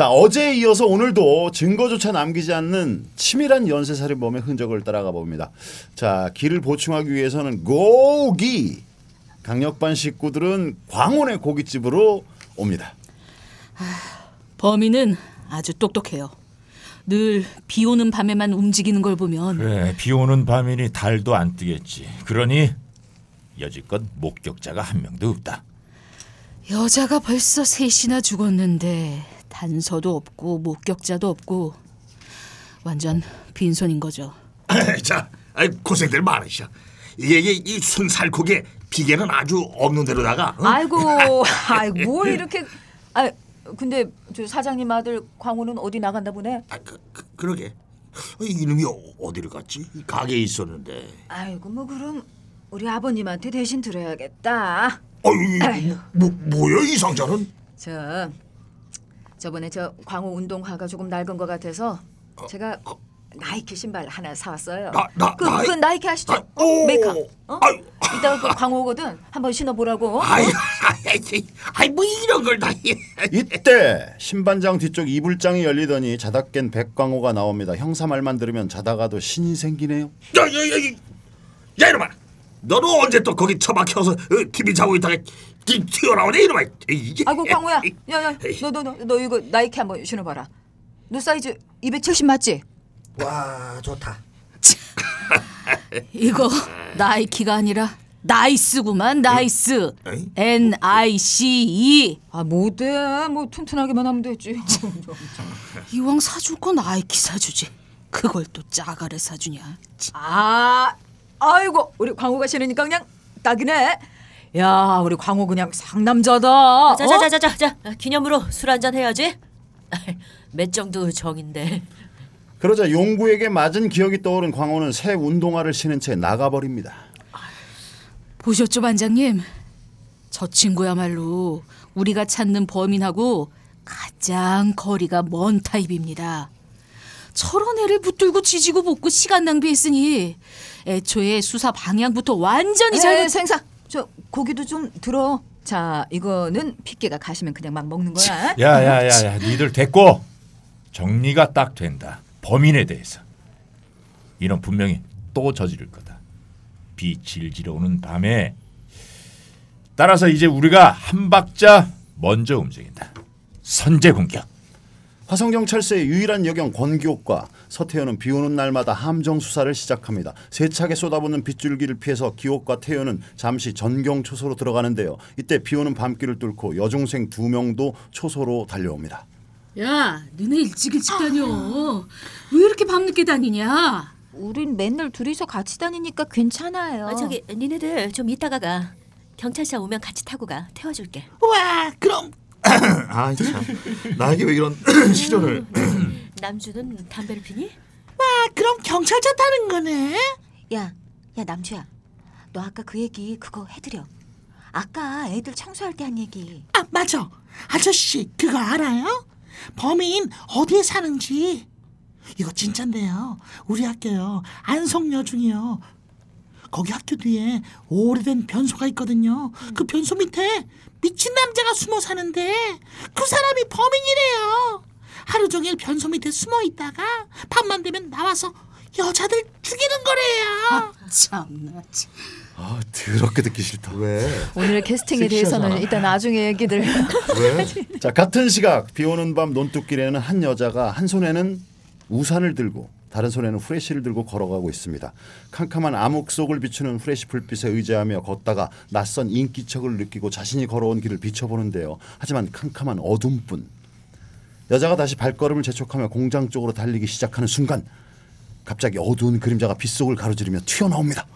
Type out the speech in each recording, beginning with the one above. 자, 어제에 이어서 오늘도 증거조차 남기지 않는 치밀한 연쇄살인범의 흔적을 따라가 봅니다. 자, 기를 보충하기 위해서는 고기! 강력반 식구들은 광원의 고깃집으로 옵니다. 범인은 아주 똑똑해요. 늘 비오는 밤에만 움직이는 걸 보면 그래, 비오는 밤이니 달도 안 뜨겠지. 그러니 여지껏 목격자가 한 명도 없다. 여자가 벌써 셋이나 죽었는데 단서도 없고 목격자도 없고 완전 빈손인 거죠. 자, 고생들 많으셔. 이 순살코기에 비계는 아주 없는 데로다가 응? 아이고 뭘 이렇게... 아, 근데 저 사장님 아들 광호는 어디 나간다 보네. 아, 그러게. 이놈이 어디를 갔지? 가게에 있었는데. 아이고, 뭐 그럼 우리 아버님한테 대신 들어야겠다. 아유, 뭐야 이 상자는? 저번에 저 광호 운동화가 조금 낡은 것 같아서 제가 나이키 신발 하나 사왔어요. 그 나이키 아시죠? 메카. 이따가 그 광호 오거든. 한번 신어보라고. 아이 뭐 이런 걸 다. 이때 신반장 뒤쪽 이불장이 열리더니 자다깬 백광호가 나옵니다. 형사 말만 들으면 자다가도 신이 생기네요. 야 이놈아, 너는 언제 또 거기 처박혀서 TV 자고 있다가 튀어나오네 이놈아. 아이고 광호야, 야, 너 이거 나이키 한번 신어봐라. 너 사이즈 270 맞지? 와, 좋다. 이거 나이키가 아니라 나이스구만. 나이스. NICE. 아, 뭐대. 뭐 튼튼하게만 하면 되지. 이왕 사줄 건 나이키 사주지. 그걸 또 짜가를 사주냐. 아이고, 우리 광호가 신으니까 그냥 딱이네. 야, 우리 광호 그냥 상남자다. 자, 기념으로 술 한잔 해야지. 몇 정도 정인데. 그러자 용구에게 맞은 기억이 떠오른 광호는 새 운동화를 신은 채 나가버립니다. 보셨죠, 반장님? 저 친구야말로 우리가 찾는 범인하고 가장 거리가 먼 타입입니다. 저런 애를 붙들고 지지고 볶고 시간 낭비했으니 애초에 수사 방향부터 완전히 생사! 저 고기도 좀 들어. 자, 이거는 핏개가 가시면 그냥 막 먹는 거야. 야, 니들 됐고 정리가 딱 된다. 범인에 대해서. 이놈 분명히 또 저지를 거다. 비칠지러 오는 밤에. 따라서 이제 우리가 한 박자 먼저 움직인다. 선제 공격. 화성경찰서의 유일한 여경 권기옥과 서태현은 비오는 날마다 함정 수사를 시작합니다. 세차게 쏟아붓는 빗줄기를 피해서 기옥과 태현은 잠시 전경초소로 들어가는데요. 이때 비오는 밤길을 뚫고 여중생 2명도 초소로 달려옵니다. 야, 너네 일찍 다녀. 왜 이렇게 밤늦게 다니냐? 우린 맨날 둘이서 같이 다니니까 괜찮아요. 저기 니네들 좀 이따가 가. 경찰차 오면 같이 타고 가. 태워줄게. 와, 그럼. 아, 참. 나에게 왜 이런 시련을. 남주는 담배를 피니? 와, 그럼 경찰차 타는 거네. 야, 남주야. 너 아까 그 얘기 그거 해드려. 아까 애들 청소할 때 한 얘기. 아, 맞아. 아저씨 그거 알아요? 범인 어디에 사는지. 이거 진짠데요. 우리 학교요. 안성여중이요. 거기 학교 뒤에 오래된 변소가 있거든요. 그 변소 밑에 미친 남자가 숨어 사는데 그 사람이 범인이래요. 하루 종일 변소 밑에 숨어 있다가 밤만 되면 나와서 여자들 죽이는 거래요. 아, 참나. 아, 더럽게 듣기 싫다. 왜? 오늘의 캐스팅에 대해서는 일단 나중에 얘기들. 왜? 자, 같은 시각 비오는 밤 논뚝길에는 한 여자가 한 손에는 우산을 들고 다른 손에는 후레쉬를 들고 걸어가고 있습니다. 캄캄한 암흑 속을 비추는 후레쉬 불빛에 의지하며 걷다가 낯선 인기척을 느끼고 자신이 걸어온 길을 비춰보는데요. 하지만 캄캄한 어둠뿐. 여자가 다시 발걸음을 재촉하며 공장 쪽으로 달리기 시작하는 순간 갑자기 어두운 그림자가 빗속을 가로지르며 튀어나옵니다.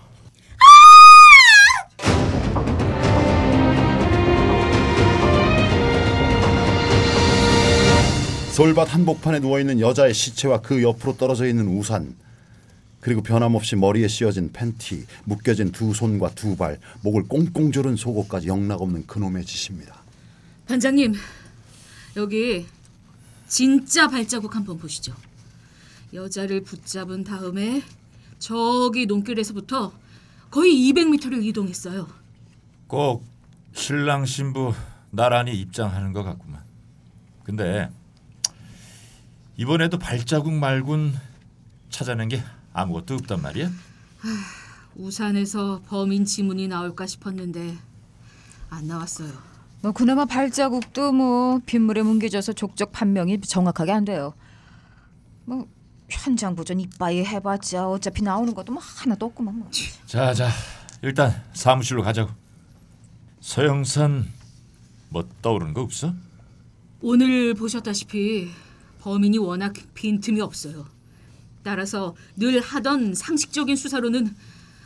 돌밭 한복판에 누워있는 여자의 시체와 그 옆으로 떨어져 있는 우산, 그리고 변함없이 머리에 씌어진 팬티, 묶여진 두 손과 두 발, 목을 꽁꽁 조른 속옷까지 영락없는 그놈의 짓입니다. 반장님, 여기 진짜 발자국 한번 보시죠. 여자를 붙잡은 다음에 저기 논길에서부터 거의 200m를 이동했어요. 꼭 신랑 신부 나란히 입장하는 것 같구만. 근데 이번에도 발자국 말곤 찾아낸 게 아무것도 없단 말이야? 우산에서 범인 지문이 나올까 싶었는데 안 나왔어요. 뭐 그나마 발자국도 뭐 빗물에 뭉개져서 족적 판명이 정확하게 안 돼요. 뭐 현장 보존 이빠이 해봤자 어차피 나오는 것도 뭐 하나도 없구만. 뭐. 자 일단 사무실로 가자고. 서영산 뭐 떠오르는 거 없어? 오늘 보셨다시피 범인이 워낙 빈틈이 없어요. 따라서 늘 하던 상식적인 수사로는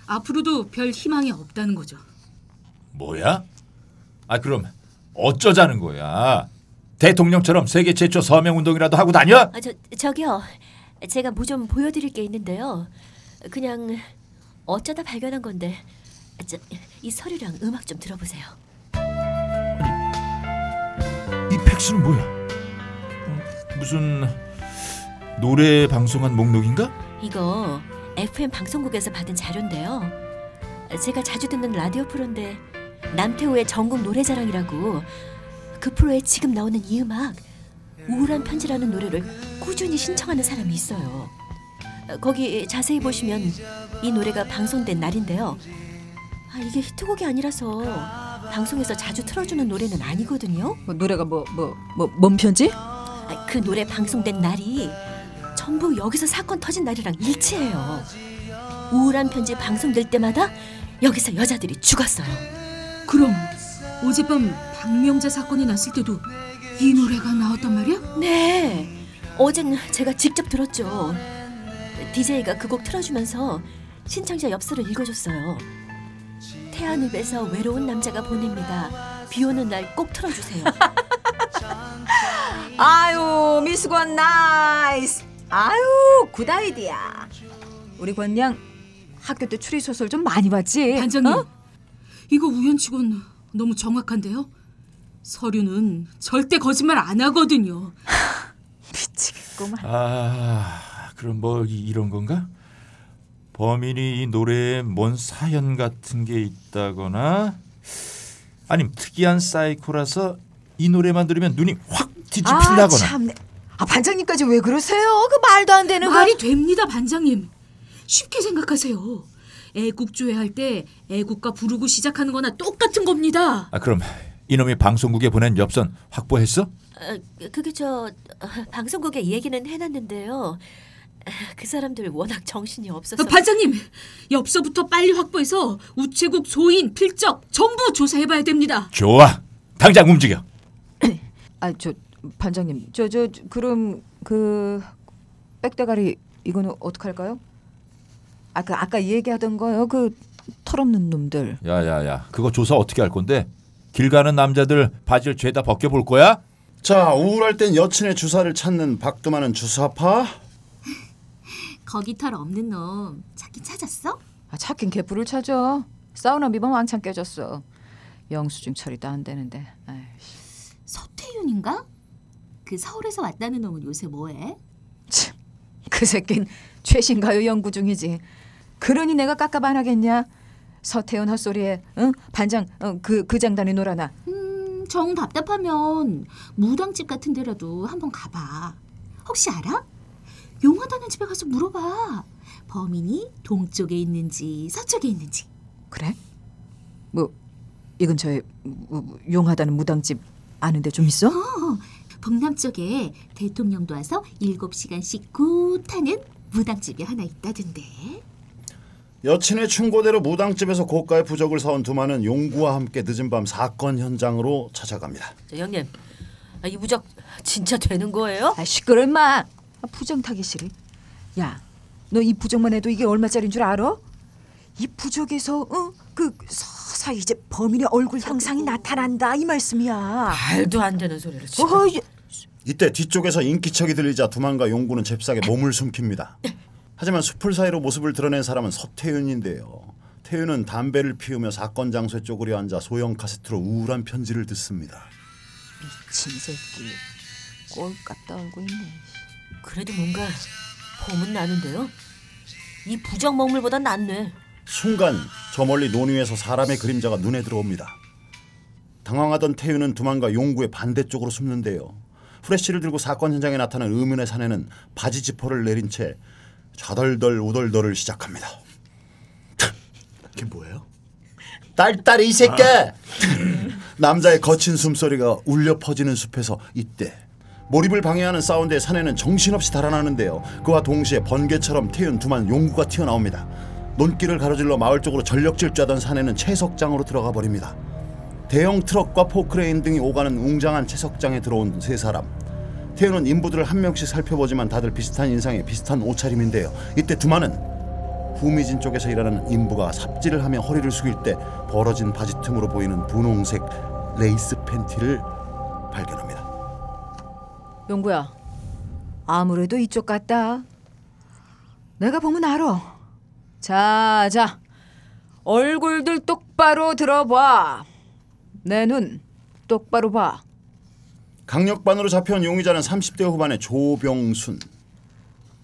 앞으로도 별 희망이 없다는 거죠. 뭐야? 아 그럼 어쩌자는 거야? 대통령처럼 세계 최초 서명운동이라도 하고 다녀? 저기요. 제가 뭐 좀 보여드릴 게 있는데요. 그냥 어쩌다 발견한 건데 이 서류랑 음악 좀 들어보세요. 아니, 이 팩스는 뭐야? 무슨 노래 방송한 목록인가? 이거 FM 방송국에서 받은 자료인데요. 제가 자주 듣는 라디오 프로인데 남태호의 전국 노래자랑이라고 그 프로에 지금 나오는 이 음악 우울한 편지라는 노래를 꾸준히 신청하는 사람이 있어요. 거기 자세히 보시면 이 노래가 방송된 날인데요. 아, 이게 히트곡이 아니라서 방송에서 자주 틀어주는 노래는 아니거든요. 노래가 뭔 편지? 아, 그 노래 방송된 날이 전부 여기서 사건 터진 날이랑 일치해요. 우울한 편지 방송될 때마다 여기서 여자들이 죽었어요. 그럼 어젯밤 박명재 사건이 났을 때도 이 노래가 나왔단 말이야? 네. 어젠 제가 직접 들었죠. DJ가 그 곡 틀어주면서 신청자 엽서를 읽어줬어요. 태안읍에서 외로운 남자가 보냅니다. 비 오는 날 꼭 틀어주세요. 아유, 미수건 나이스. 아유, 굿 아이디야. 우리 권양 학교 때 추리소설 좀 많이 봤지? 반장님, 이거 우연치곤 너무 정확한데요? 서류는 절대 거짓말 안 하거든요. 미치겠구만. 아, 그럼 뭐 이런 건가? 범인이 이 노래에 뭔 사연 같은 게 있다거나 아니면 특이한 사이코라서 이 노래만 들으면 눈이 확 뒤집힌다거나. 아, 참네. 아, 반장님까지 왜 그러세요? 그 말도 안 되는 말이 됩니다, 반장님. 쉽게 생각하세요. 애국조회 할 때 애국가 부르고 시작하는 거나 똑같은 겁니다. 아, 그럼 이놈이 방송국에 보낸 엽선 확보했어? 그게 저 방송국에 얘기는 해놨는데요. 그 사람들 워낙 정신이 없어서. 반장님, 엽서부터 빨리 확보해서 우체국 소인, 필적 전부 조사해봐야 됩니다. 좋아, 당장 움직여. 아, 저 반장님, 저 그럼 그 빽대가리 이거는 어떡할까요? 아까 얘기하던 거요, 그 털없는 놈들. 야야야, 그거 조사 어떻게 할 건데? 길 가는 남자들 바지를 죄다 벗겨볼 거야? 자, 우울할 땐 여친의 주사를 찾는 박두만은 주사파? 거기 털 없는 놈 찾긴 찾았어? 아, 찾긴 개뿔을 찾아. 사우나 미범 왕창 깨졌어. 영수증 처리도 안 되는데. 아이씨. 서태윤인가? 그 서울에서 왔다는 놈은 요새 뭐해? 참, 그 새낀 최신 가요 연구 중이지. 그러니 내가 깝깝 안 하겠냐? 서태현 헛소리에 응? 반장 그 장단이 놀아나. 정 답답하면 무당집 같은 데라도 한번 가봐. 혹시 알아? 용하다는 집에 가서 물어봐. 범인이 동쪽에 있는지 서쪽에 있는지. 그래? 뭐 이 근처에 용하다는 무당집 아는데 좀 있어? 북남쪽에 대통령도 와서 7시간씩 굿 하는 무당집이 하나 있다던데. 여친의 충고대로 무당집에서 고가의 부적을 사온 두만은 용구와 함께 늦은 밤 사건 현장으로 찾아갑니다. 저 형님, 이 부적 진짜 되는 거예요? 아, 시끄러 인마. 아, 부정 타기 싫어. 야, 너 이 부적만 해도 이게 얼마짜리인 줄 알아? 이 부적에서 그 서서히 이제 범인의 얼굴 형상이 나타난다 이 말씀이야. 말도 안 되는 소리를 치고. 이때 뒤쪽에서 인기척이 들리자 두만과 용구는 잽싸게 몸을 숨깁니다. 하지만 수풀 사이로 모습을 드러낸 사람은 서태윤인데요. 태윤은 담배를 피우며 사건 장소에 쪼그려 앉아 소형 카세트로 우울한 편지를 듣습니다. 미친 새끼, 꼴 깎다 울고 있네. 그래도 뭔가 폼은 나는데요? 이 부적 먹물보단 낫네. 순간 저 멀리 논위에서 사람의 그림자가 눈에 들어옵니다. 당황하던 태윤은 두만과 용구의 반대쪽으로 숨는데요. 후레쉬를 들고 사건 현장에 나타난 의문의 사내는 바지 지퍼를 내린 채 좌덜덜 오덜덜을 시작합니다. 이게 뭐예요? 딸딸 이 새끼! 아. 남자의 거친 숨소리가 울려 퍼지는 숲에서 이때 몰입을 방해하는 사운드에 사내는 정신없이 달아나는데요. 그와 동시에 번개처럼 튀은 두만 용구가 튀어나옵니다. 논길을 가로질러 마을 쪽으로 전력 질주하던 사내는 채석장으로 들어가 버립니다. 대형 트럭과 포크레인 등이 오가는 웅장한 채석장에 들어온 세 사람. 태우는 인부들을 한 명씩 살펴보지만 다들 비슷한 인상에 비슷한 옷차림인데요. 이때 두만은 후미진 쪽에서 일하는 인부가 삽질을 하며 허리를 숙일 때 벌어진 바지 틈으로 보이는 분홍색 레이스 팬티를 발견합니다. 용구야, 아무래도 이쪽 같다. 내가 보면 알아. 자자, 얼굴들 똑바로 들어봐. 내 눈 똑바로 봐. 강력반으로 잡혀온 용의자는 30대 후반의 조병순.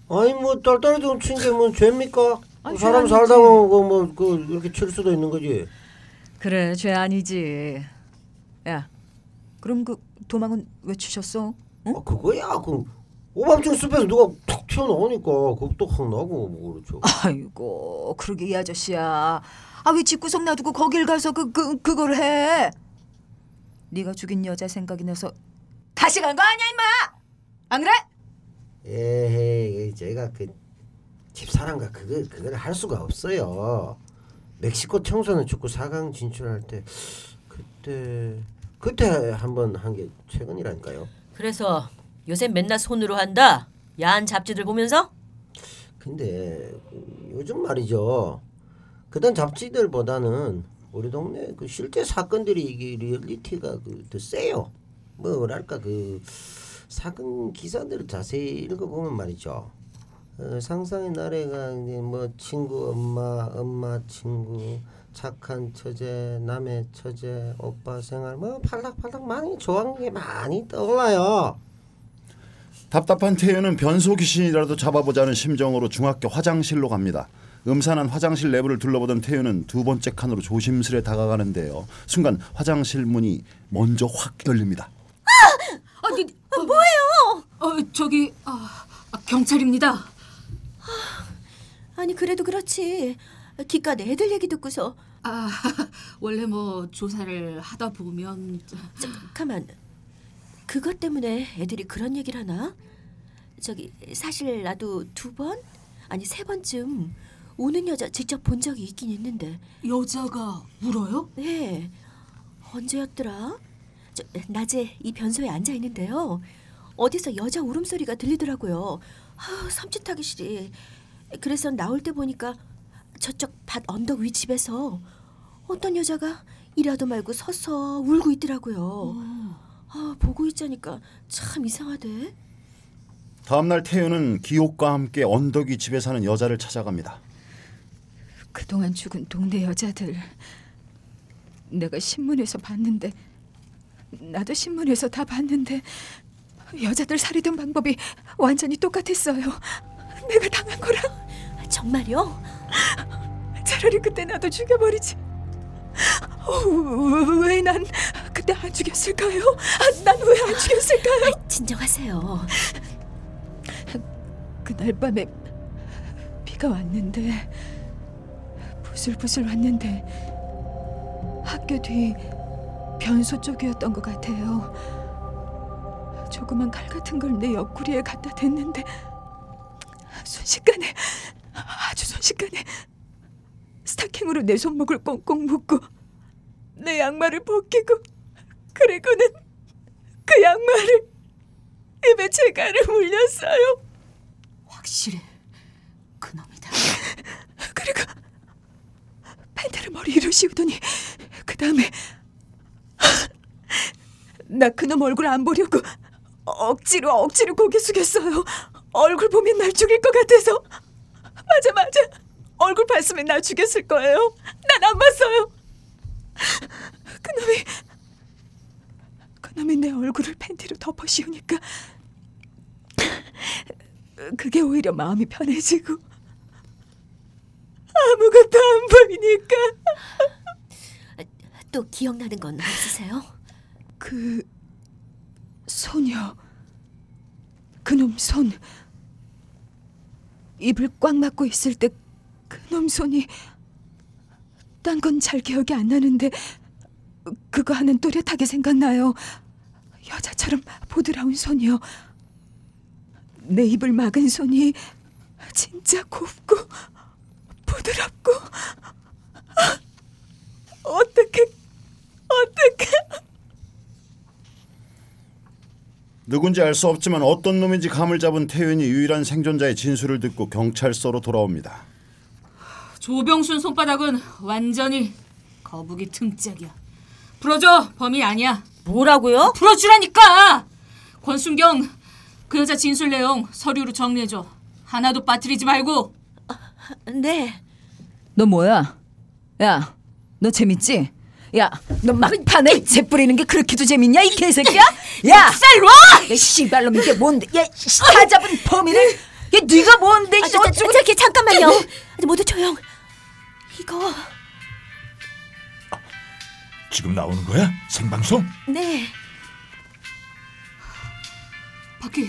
아니 뭐 딸딸이 돈 친 게 뭐 죄입니까? 아니, 사람 살다 보면 뭐 그 이렇게 칠 수도 있는 거지. 그래, 죄 아니지. 야, 그럼 그 도망은 왜 치셨어? 응? 아, 그거야 그 오밤중 숲에서 누가 툭 튀어나오니까 겁도 확 나고 뭐 그렇죠. 아이고, 그러게 이 아저씨야. 아, 왜 집구석 놔두고 거길 가서 그걸 해? 네가 죽인 여자 생각이 나서 다시 간 거 아니야 임마? 안 그래? 에헤이, 제가 그 집사람과 그걸 할 수가 없어요. 멕시코 청소년 축구 4강 진출할 때 그때 한번 한 게 최근이라니까요. 그래서 요새 맨날 손으로 한다? 야한 잡지들 보면서? 근데 요즘 말이죠, 그딴 잡지들보다는 우리 동네 그 실제 사건들이 이게 리얼리티가 더 세요. 뭐랄까 그 사건 기사들을 자세히 읽어보면 말이죠, 상상의 나래가 뭐 친구 엄마 친구 착한 처제 남의 처제 오빠 생활 뭐 팔락팔락 많이 좋아하는 게 많이 떠올라요. 답답한 태연은 변소 귀신이라도 잡아보자는 심정으로 중학교 화장실로 갑니다. 음산한 화장실 내부를 둘러보던 태연은 두 번째 칸으로 조심스레 다가가는데요. 순간 화장실 문이 먼저 확 열립니다. 아! 아니, 뭐예요? 경찰입니다. 아니 그래도 그렇지, 기껏 애들 얘기 듣고서. 아, 원래 뭐 조사를 하다 보면. 잠깐만, 그것 때문에 애들이 그런 얘기를 하나? 사실 나도 2번? 아니 3번쯤 우는 여자 직접 본 적이 있긴 있는데. 여자가 울어요? 네, 언제였더라? 낮에 이 변소에 앉아있는데요, 어디서 여자 울음소리가 들리더라고요. 아우, 섬찟하기 싫이. 그래서 나올 때 보니까 저쪽 밭 언덕 위 집에서 어떤 여자가 이라도 말고 서서 울고 있더라고요. 아, 보고 있자니까 참 이상하대. 다음날 태윤은 기옥과 함께 언덕 위 집에 사는 여자를 찾아갑니다. 그동안 죽은 동네 여자들 내가 신문에서 봤는데, 나도 신문에서 다 봤는데 여자들 살이던 방법이 완전히 똑같았어요. 내가 당한 거랑. 정말요? 차라리 그때 나도 죽여버리지. 왜 난 그때 안 죽였을까요? 난 왜 안 죽였을까요? 진정하세요. 그날 밤에 비가 왔는데, 부슬부슬 왔는데 학교 뒤 변소 쪽이었던 것 같아요. 조그만 칼 같은 걸 내 옆구리에 갖다 댔는데 순식간에, 아주 순식간에 스타킹으로 내 손목을 꽁꽁 묶고 내 양말을 벗기고, 그리고는 그 양말을 입에 재갈을 물렸어요. 확실해, 그놈이다. 그리고 팬티를 머리 위로 씌우더니 그 다음에 나 그놈 얼굴 안 보려고 억지로 고개 숙였어요. 얼굴 보면 날 죽일 것 같아서. 맞아, 얼굴 봤으면 날 죽였을 거예요. 난 안 봤어요. 그놈이 내 얼굴을 팬티로 덮어 씌우니까 그게 오히려 마음이 편해지고 아무것도 안 보이니까. 또 기억나는 건 없으세요? 그 소녀, 그놈 손. 입을 꽉 막고 있을 때 그놈 손이. 딴 건 잘 기억이 안 나는데 그거 하는 또렷하게 생각나요. 여자처럼 보드라운 손이요. 내 입을 막은 손이 진짜 곱고 부드럽고. 아, 어떡해. 누군지 알 수 없지만 어떤 놈인지 감을 잡은 태윤이 유일한 생존자의 진술을 듣고 경찰서로 돌아옵니다. 조병순 손바닥은 완전히 거북이 등짝이야. 풀어줘. 범인 아니야. 뭐라고요? 풀어주라니까. 권순경 그 여자 진술 내용 서류로 정리해줘. 하나도 빠뜨리지 말고. 네. 너 뭐야? 야, 너 재밌지? 야, 너 막판에 재 뿌리는 게 그렇게도 재밌냐 이 개새끼야? 야, 살로! 이 씨발놈 이게 뭔데? 야, 다 잡은 범인을? 야, 네가 뭔데? 잠깐만요. 모두 조용. 이거 지금 나오는 거야? 생방송? 네. 밖에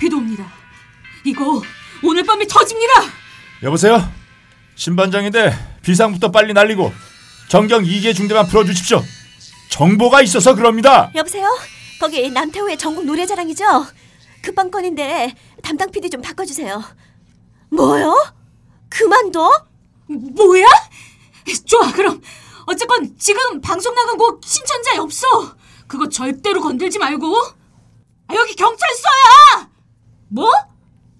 비도 옵니다. 이거 오늘 밤에 터집니다. 여보세요? 신반장인데 비상부터 빨리 날리고 전경 2개 중대만 풀어주십시오. 정보가 있어서 그럽니다. 여보세요? 거기 남태호의 전국 노래자랑이죠? 급한 건인데 담당 PD 좀 바꿔주세요. 뭐요? 그만둬? 뭐야? 좋아, 그럼 어쨌건 지금 방송 나간 곳 신천지에 없어. 그거 절대로 건들지 말고. 아, 여기 경찰서야. 뭐?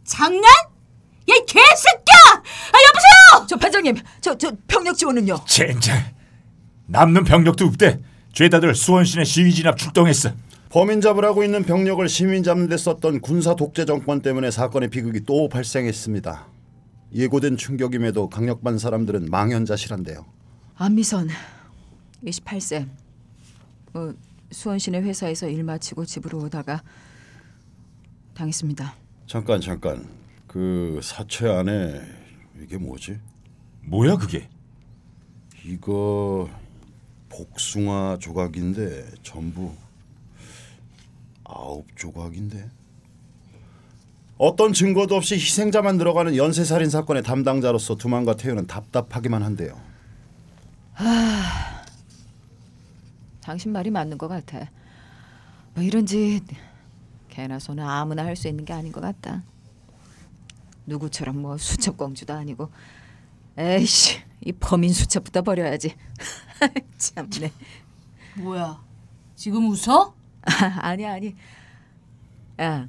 장난? 야, 이 개새끼야! 아, 여보세요! 저 반장님, 저 병력 지원은요? 젠장, 남는 병력도 없대. 죄다들 수원시내 시위 진압 출동했어. 범인 잡으라고 있는 병력을 시민 잡는 데 썼던 군사 독재 정권 때문에 사건의 비극이 또 발생했습니다. 예고된 충격임에도 강력반 사람들은 망연자실한데요. 안미선, 28세. 수원시내 회사에서 일 마치고 집으로 오다가 당했습니다. 잠깐. 그 사체 안에 이게 뭐지? 뭐야 그게? 이거 복숭아 조각인데 전부 9조각인데 어떤 증거도 없이 희생자만 들어가는 연쇄살인 사건의 담당자로서 두만과 태윤은 답답하기만 한데요. 아, 당신 말이 맞는 것 같아. 뭐 이런 짓 개나 소나 아무나 할 수 있는 게 아닌 것 같다. 누구처럼 뭐 수첩공주도 아니고. 에이씨, 이 범인 수첩부터 버려야지. 참네. 뭐야, 지금 웃어? 아니. 야,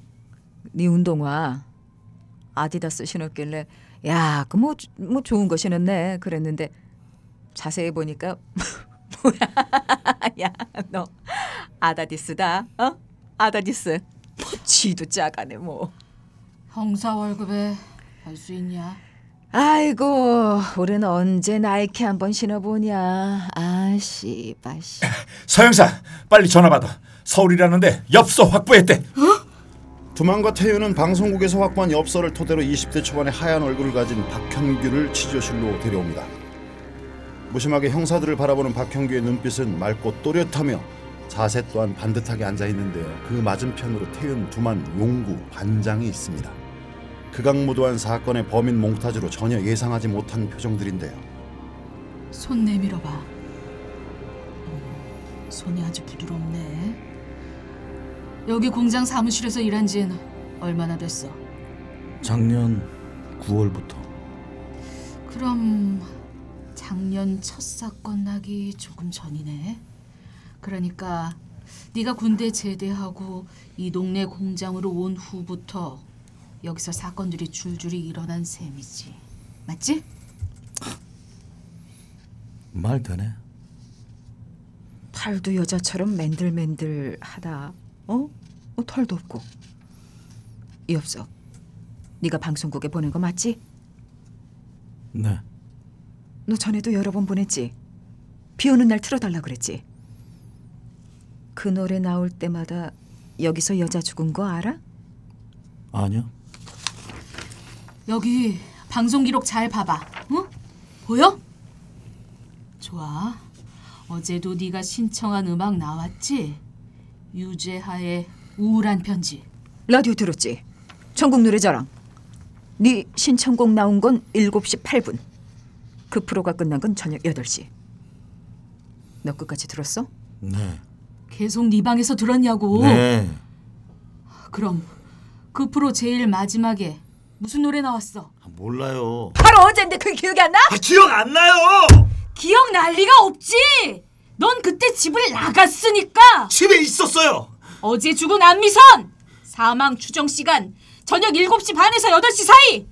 네 운동화 아디다스 신었길래 야, 그 뭐 좋은 거 신었네 그랬는데 자세히 보니까 뭐야, 야, 너 아다디스다. 어? 아다디스. 뭐 지도 짜가네 뭐. 형사 월급에 알 수 있냐? 아이고, 우리는 언제 나이키 한번 신어보냐. 아, 씨발. 서 형사, 빨리 전화 받아. 서울이라는데 엽서 확보했대. 어? 두만과 태윤은 방송국에서 확보한 엽서를 토대로 20대 초반의 하얀 얼굴을 가진 박형규를 취조실로 데려옵니다. 무심하게 형사들을 바라보는 박형규의 눈빛은 맑고 또렷하며 자세 또한 반듯하게 앉아있는데요. 그 맞은편으로 태윤, 두만, 용구, 반장이 있습니다. 극악무도한 사건의 범인 몽타주로 전혀 예상하지 못한 표정들인데요. 손 내밀어봐. 손이 아주 부드럽네. 여기 공장 사무실에서 일한 지는 얼마나 됐어? 작년 9월부터. 그럼 작년 첫 사건 나기 조금 전이네. 그러니까 네가 군대 제대하고 이 동네 공장으로 온 후부터 여기서 사건들이 줄줄이 일어난 셈이지. 맞지? 말 되네. 팔도 여자처럼 맨들맨들하다. 털도 없고. 이 엽서 네가 방송국에 보낸 거 맞지? 네. 너 전에도 여러 번 보냈지? 비 오는 날 틀어달라 그랬지? 그 노래 나올 때마다 여기서 여자 죽은 거 알아? 아니야. 여기 방송 기록 잘 봐봐. 응? 보여? 좋아. 어제도 네가 신청한 음악 나왔지? 유재하의 우울한 편지. 라디오 들었지? 전국 노래자랑 네 신청곡 나온 건 7시 8분. 그 프로가 끝난 건 저녁 8시. 너 끝까지 들었어? 네. 계속 네 방에서 들었냐고. 네. 그럼 그 프로 제일 마지막에 무슨 노래 나왔어? 몰라요. 바로 어젠데 그게 기억이 안 나? 기억 안 나요. 기억 날 리가 없지. 넌 그때 집을 나갔으니까. 집에 있었어요. 어제 죽은 안미선 사망 추정 시간 저녁 7시 반에서 8시 사이.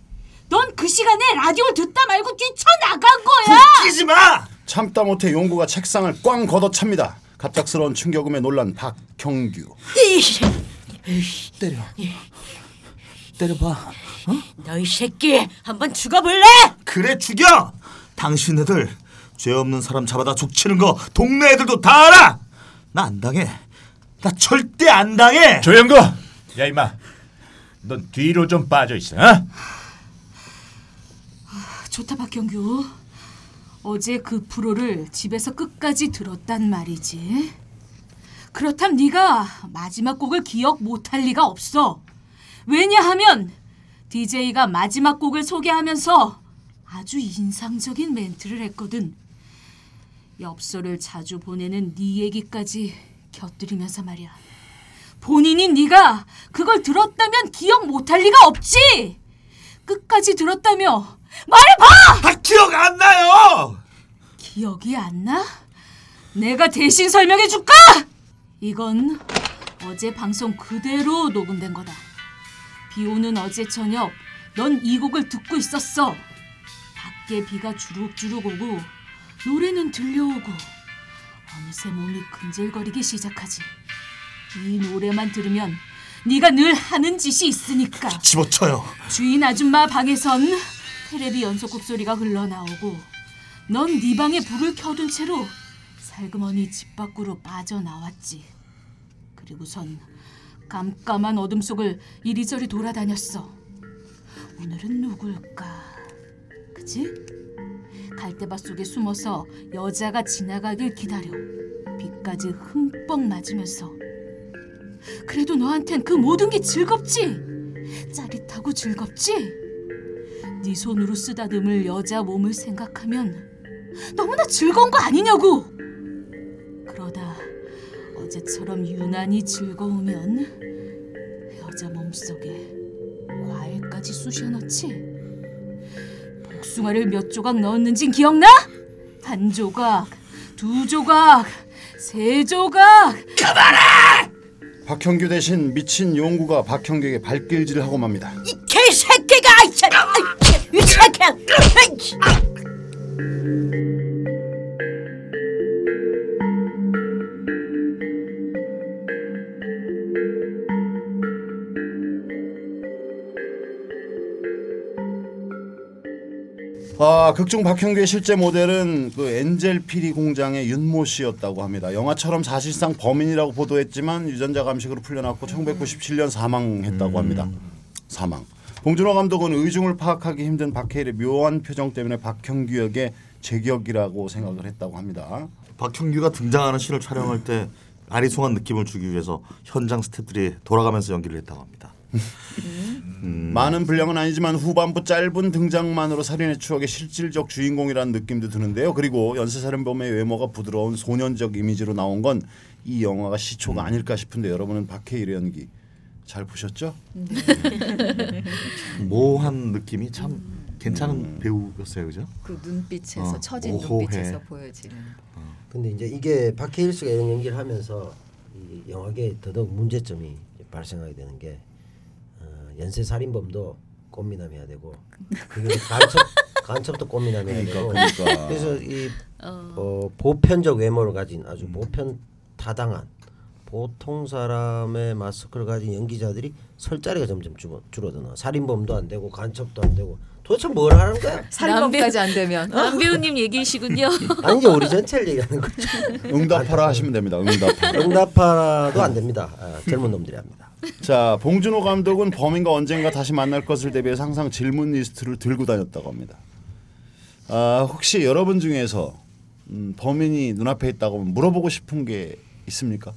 넌 그 시간에 라디오를 듣다 말고 뛰쳐나간 거야. 웃기지 마. 참다 못해 용구가 책상을 꽝 걷어찹니다. 갑작스러운 충격음에 놀란 박형규. 에이, 때려. 때려봐. 어? 너 이 새끼 한번 죽어볼래? 그래 죽여. 당신 애들 죄 없는 사람 잡아다 족치는 거 동네 애들도 다 알아. 나 안 당해. 나 절대 안 당해. 조영구. 야 임마. 넌 뒤로 좀 빠져있어. 어? 좋다 박형규. 어제 그 프로를 집에서 끝까지 들었단 말이지. 그렇다면 네가 마지막 곡을 기억 못할 리가 없어. 왜냐하면 DJ가 마지막 곡을 소개하면서 아주 인상적인 멘트를 했거든. 엽서를 자주 보내는 네 얘기까지 곁들이면서 말이야. 본인이 네가 그걸 들었다면 기억 못할 리가 없지. 끝까지 들었다며 말해봐! 다 기억 안 나요! 기억이 안 나? 내가 대신 설명해줄까? 이건 어제 방송 그대로 녹음된 거다. 비오는 어제 저녁 넌 이 곡을 듣고 있었어. 밖에 비가 주룩주룩 오고 노래는 들려오고 어느새 몸이 근질거리기 시작하지. 이 노래만 들으면 네가 늘 하는 짓이 있으니까. 집어쳐요. 주인 아줌마 방에선 테레비 연속곡 소리가 흘러나오고 넌 네 방에 불을 켜둔 채로 살그머니 집 밖으로 빠져나왔지. 그리고선 깜깜한 어둠 속을 이리저리 돌아다녔어. 오늘은 누굴까? 그치? 갈대밭 속에 숨어서 여자가 지나가길 기다려. 비까지 흠뻑 맞으면서. 그래도 너한텐 그 모든 게 즐겁지? 짜릿하고 즐겁지? 네 손으로 쓰다듬을 여자 몸을 생각하면 너무나 즐거운 거 아니냐고. 그러다 어제처럼 유난히 즐거우면 여자 몸속에 과일까지 쑤셔 넣지. 복숭아를 몇 조각 넣었는진 기억나? 한 조각, 두 조각, 세 조각. 그만해! 박형규 대신 미친 용구가 박형규에게 발길질을 하고 맙니다. 이 개새끼가! 이 새끼야! 아, 극중 박형규의 실제 모델은 그 엔젤피리 공장의 윤모 씨였다고 합니다. 영화처럼 사실상 범인이라고 보도했지만 유전자 감식으로 풀려났고 1997년 사망했다고 합니다. 사망. 봉준호 감독은 의중을 파악하기 힘든 박해일의 묘한 표정 때문에 박형규 역의 제격이라고 생각을 했다고 합니다. 박형규가 등장하는 신을 촬영할 때 아리송한 느낌을 주기 위해서 현장 스태프들이 돌아가면서 연기를 했다고 합니다. 많은 분량은 아니지만 후반부 짧은 등장만으로 살인의 추억의 실질적 주인공이라는 느낌도 드는데요. 그리고 연쇄살인범의 외모가 부드러운 소년적 이미지로 나온 건 이 영화가 시초가 아닐까 싶은데 여러분은 박해일의 연기 잘 보셨죠? 모호한 느낌이 참 괜찮은 배우였어요, 그죠? 그 눈빛에서 처진 오호해. 눈빛에서 보여지는. 근데 이제 이게 박해일 씨가 이런 연기를 하면서 이 영화계에 더더욱 문제점이 발생하게 되는 게. 연쇄살인범도 꽃미남해야 되고 간첩도 꽃미남해야 되고 그러니까. 그래서 이 보편적 외모를 가진 아주 보편타당한 보통 사람의 마스크를 가진 연기자들이 설 자리가 점점 줄어드나. 살인범도 안 되고 간첩도 안 되고 도대체 뭘 하는 거야? 살인범까지 안 되면 남배우님 얘기이시군요. 아니죠. 우리 전체를 얘기하는 거죠. 응답하라 하시면 됩니다. 응답하라도 안 됩니다. 아, 젊은 놈들이 합니다. 자, 봉준호 감독은 범인과 언젠가 다시 만날 것을 대비해서 항상 질문 리스트를 들고 다녔다고 합니다. 아, 혹시 여러분 중에서 범인이 눈앞에 있다고 하면 물어보고 싶은 게 있습니까?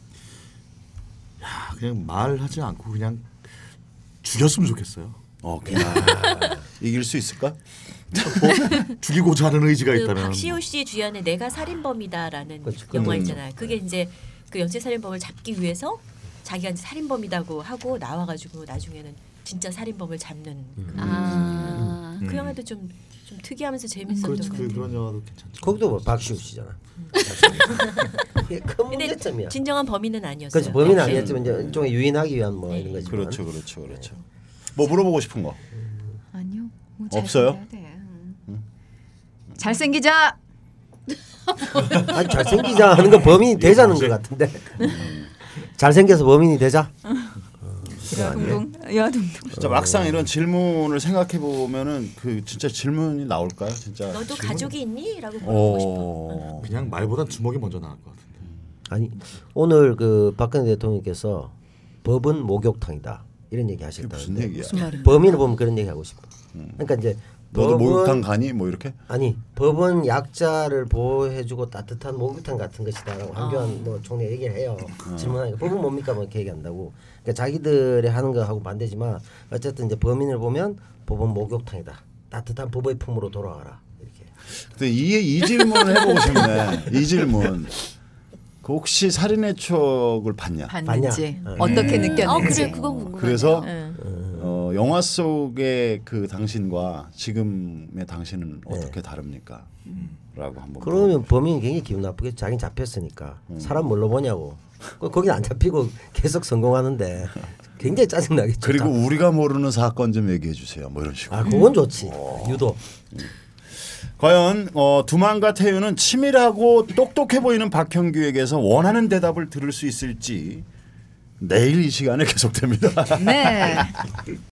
야, 그냥 말하지 않고 그냥 죽였으면 좋겠어요. 이길 수 있을까? 죽이고자 하는 의지가 그 있다면. 박시호 씨 주연의 내가 살인범이다라는 영화 있잖아요. 그게 이제 그 연쇄살인범을 잡기 위해서 자기가 이제 살인범이라고 하고 나와가지고 나중에는 진짜 살인범을 잡는. 그 영화도 좀 특이하면서 재밌었던 것 같아요. 그런 영화도 괜찮죠. 거기도 뭐 박시우 씨잖아. 큰 문제점이야. 진정한 범인은 아니었어요. 그렇죠. 범인은 아니었지만 이제 일종의 유인하기 위한 뭐 이런 거지. 그렇죠, 그렇죠, 그렇죠. 뭐 물어보고 싶은 거? 아니요. 뭐 없어요? 잘생기자. 아니 잘생기자 하는 건 범인이 되자는 것 같은데. 잘생겨서 범인이 되자. 야동동. 진짜 막상 이런 질문을 생각해 보면은 그 진짜 질문이 나올까요? 진짜. 너도 질문? 가족이 있니?라고 물어보고 싶어. 그냥 말보단 주먹이 먼저 나올 것 같은데. 아니 오늘 그 박근혜 대통령께서 법은 목욕탕이다 이런 얘기 하셨다. 무슨 얘기야? 범인을 보면 그런 얘기 하고 싶어. 그러니까 이제. 너도 목욕탕 가니? 뭐 이렇게? 아니 법은 약자를 보호해주고 따뜻한 목욕탕 같은 것이다라고 황교안 뭐 총리 얘기를 해요. 질문하니까 법은 뭡니까? 뭐 이렇게 얘기한다고. 그러니까 자기들이 하는 거하고 반대지만 어쨌든 이제 범인을 보면 법은 목욕탕이다. 따뜻한 법의 품으로 돌아와라. 이렇게. 근데 이 질문을 해보고 싶네. 이 질문. 그 혹시 살인의 추억을 봤는지 어떻게 느꼈는지. 그래 그건 궁금해. 그래서. 영화 속의 그 당신과 지금의 당신은 어떻게 다릅니까? 라고 한번 그러면 범인이 굉장히 기분 나쁘겠지. 자기는 잡혔으니까. 사람 뭘로 보냐고. 거긴 안 잡히고 계속 성공하는데 굉장히 짜증나겠죠. 그리고 우리가 모르는 사건 좀 얘기해 주세요. 뭐 이런 식으로. 그건 좋지. 유도. 과연 두만과 태윤은 치밀하고 똑똑해 보이는 박형규에게서 원하는 대답을 들을 수 있을지 내일 이 시간에 계속됩니다. 네.